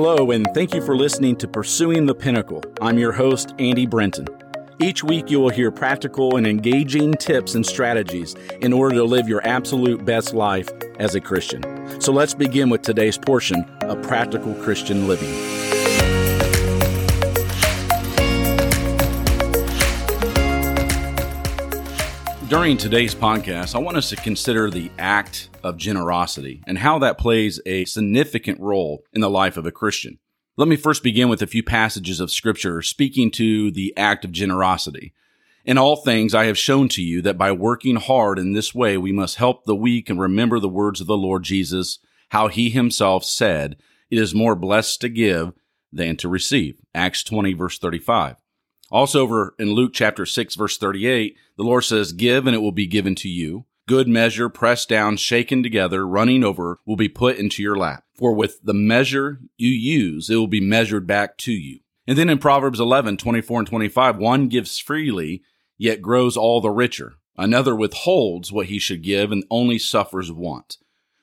Hello, and thank you for listening to Pursuing the Pinnacle. I'm your host, Andy Brenton. Each week, you will hear practical and engaging tips and strategies in order to live your absolute best life as a Christian. So let's begin with today's portion of Practical Christian Living. During today's podcast, I want us to consider the act of generosity and how that plays a significant role in the life of a Christian. Let me first begin with a few passages of Scripture speaking to the act of generosity. In all things, I have shown to you that by working hard in this way, we must help the weak and remember the words of the Lord Jesus, how he himself said, "It is more blessed to give than to receive." Acts 20, verse 35. Also over in Luke chapter 6, verse 38, the Lord says, "Give and it will be given to you. Good measure, pressed down, shaken together, running over, will be put into your lap. For with the measure you use, it will be measured back to you." And then in Proverbs 11, 24 and 25, one gives freely, yet grows all the richer. Another withholds what he should give and only suffers want.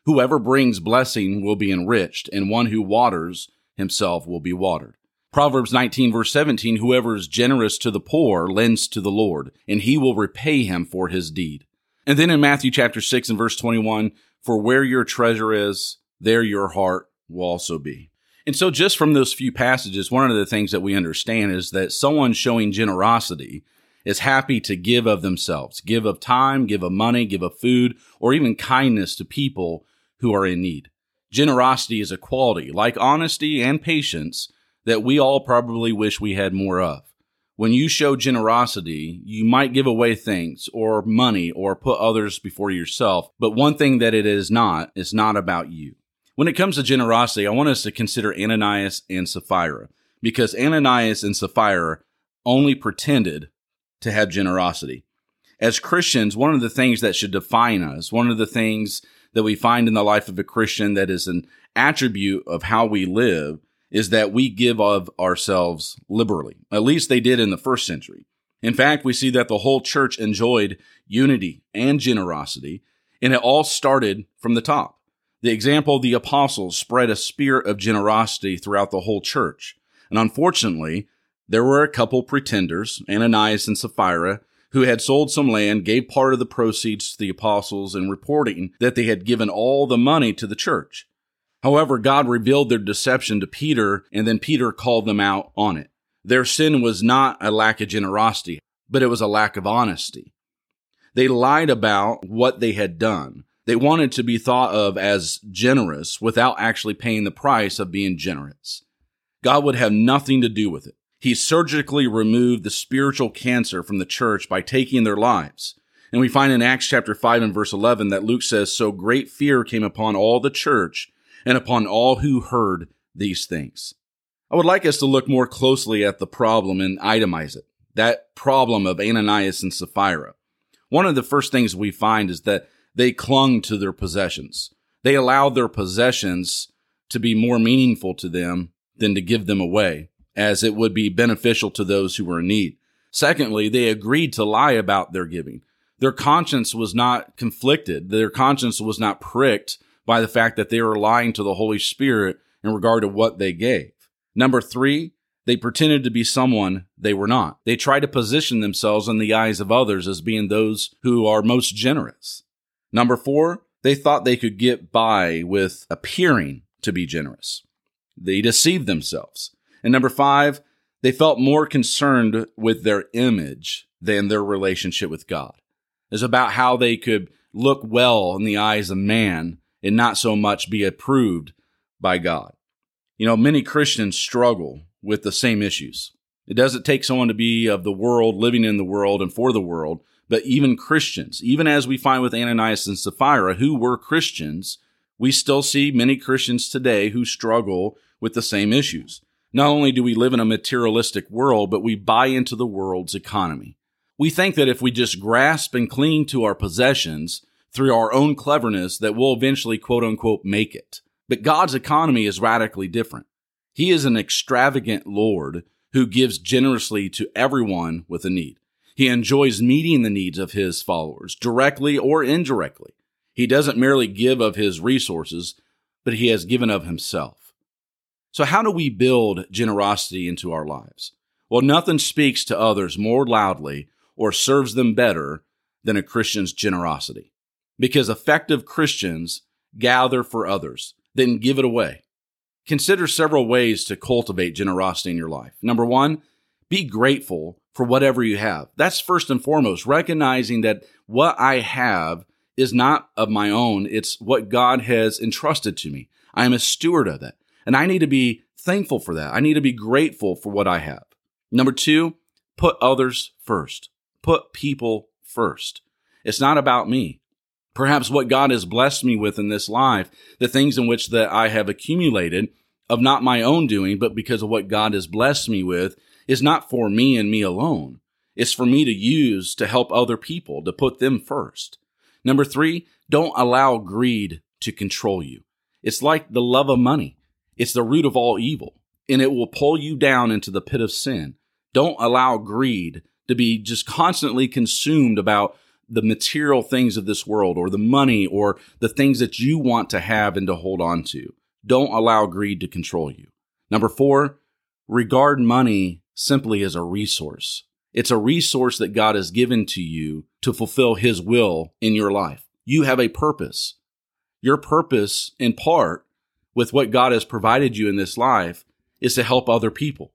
Whoever brings blessing will be enriched, and one who waters himself will be watered. Proverbs 19, verse 17, whoever is generous to the poor lends to the Lord, and he will repay him for his deed. And then in Matthew chapter 6 and verse 21, for where your treasure is, there your heart will also be. And so just from those few passages, one of the things that we understand is that someone showing generosity is happy to give of themselves, give of time, give of money, give of food, or even kindness to people who are in need. Generosity is a quality, like honesty and patience, that we all probably wish we had more of. When you show generosity, you might give away things or money or put others before yourself, but one thing that it is not about you. When it comes to generosity, I want us to consider Ananias and Sapphira, because Ananias and Sapphira only pretended to have generosity. As Christians, one of the things that should define us, one of the things that we find in the life of a Christian that is an attribute of how we live, is that we give of ourselves liberally. At least they did in the first century. In fact, we see that the whole church enjoyed unity and generosity, and it all started from the top. The example of the apostles spread a spirit of generosity throughout the whole church. And unfortunately, there were a couple pretenders, Ananias and Sapphira, who had sold some land, gave part of the proceeds to the apostles, and reporting that they had given all the money to the church. However, God revealed their deception to Peter, and then Peter called them out on it. Their sin was not a lack of generosity, but it was a lack of honesty. They lied about what they had done. They wanted to be thought of as generous without actually paying the price of being generous. God would have nothing to do with it. He surgically removed the spiritual cancer from the church by taking their lives. And we find in Acts chapter 5 and verse 11 that Luke says, "So great fear came upon all the church, and upon all who heard these things." I would like us to look more closely at the problem and itemize it, that problem of Ananias and Sapphira. One of the first things we find is that they clung to their possessions. They allowed their possessions to be more meaningful to them than to give them away, as it would be beneficial to those who were in need. Secondly, they agreed to lie about their giving. Their conscience was not conflicted. Their conscience was not pricked by the fact that they were lying to the Holy Spirit in regard to what they gave. Number three, they pretended to be someone they were not. They tried to position themselves in the eyes of others as being those who are most generous. Number four, they thought they could get by with appearing to be generous. They deceived themselves. And number five, they felt more concerned with their image than their relationship with God. It's about how they could look well in the eyes of man and not so much be approved by God. You know, many Christians struggle with the same issues. It doesn't take someone to be of the world, living in the world, and for the world, but even Christians, even as we find with Ananias and Sapphira, who were Christians, we still see many Christians today who struggle with the same issues. Not only do we live in a materialistic world, but we buy into the world's economy. We think that if we just grasp and cling to our possessions through our own cleverness, that we'll eventually, quote-unquote, make it. But God's economy is radically different. He is an extravagant Lord who gives generously to everyone with a need. He enjoys meeting the needs of his followers, directly or indirectly. He doesn't merely give of his resources, but he has given of himself. So how do we build generosity into our lives? Well, nothing speaks to others more loudly or serves them better than a Christian's generosity, because effective Christians gather for others, then give it away. Consider several ways to cultivate generosity in your life. Number one, be grateful for whatever you have. That's first and foremost, recognizing that what I have is not of my own. It's what God has entrusted to me. I am a steward of that. And I need to be thankful for that. I need to be grateful for what I have. Number two, put others first. Put people first. It's not about me. Perhaps what God has blessed me with in this life, the things in which that I have accumulated of not my own doing, but because of what God has blessed me with, is not for me and me alone. It's for me to use to help other people, to put them first. Number three, don't allow greed to control you. It's like the love of money. It's the root of all evil, and it will pull you down into the pit of sin. Don't allow greed to be just constantly consumed about the material things of this world or the money or the things that you want to have and to hold on to. Don't allow greed to control you. Number four, regard money simply as a resource. It's a resource that God has given to you to fulfill His will in your life. You have a purpose. Your purpose, in part, with what God has provided you in this life, is to help other people.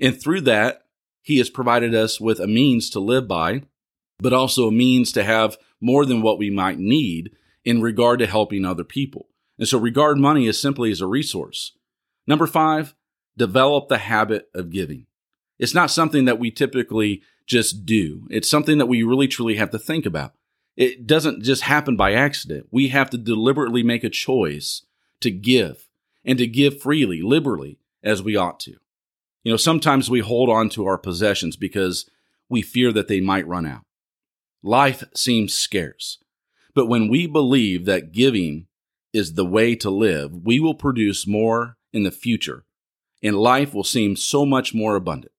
And through that, He has provided us with a means to live by, but also a means to have more than what we might need in regard to helping other people. And so regard money as simply as a resource. Number five, develop the habit of giving. It's not something that we typically just do. It's something that we really truly have to think about. It doesn't just happen by accident. We have to deliberately make a choice to give, and to give freely, liberally, as we ought to. You know, sometimes we hold on to our possessions because we fear that they might run out. Life seems scarce, but when we believe that giving is the way to live, we will produce more in the future, and life will seem so much more abundant.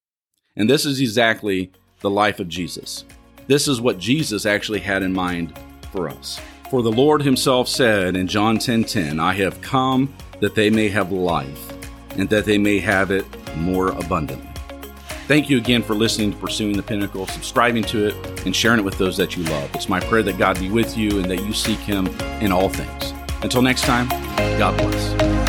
And this is exactly the life of Jesus. This is what Jesus actually had in mind for us. For the Lord Himself said in John 10:10, I have come that they may have life and that they may have it more abundantly. Thank you again for listening to Pursuing the Pinnacle, subscribing to it, and sharing it with those that you love. It's my prayer that God be with you and that you seek Him in all things. Until next time, God bless.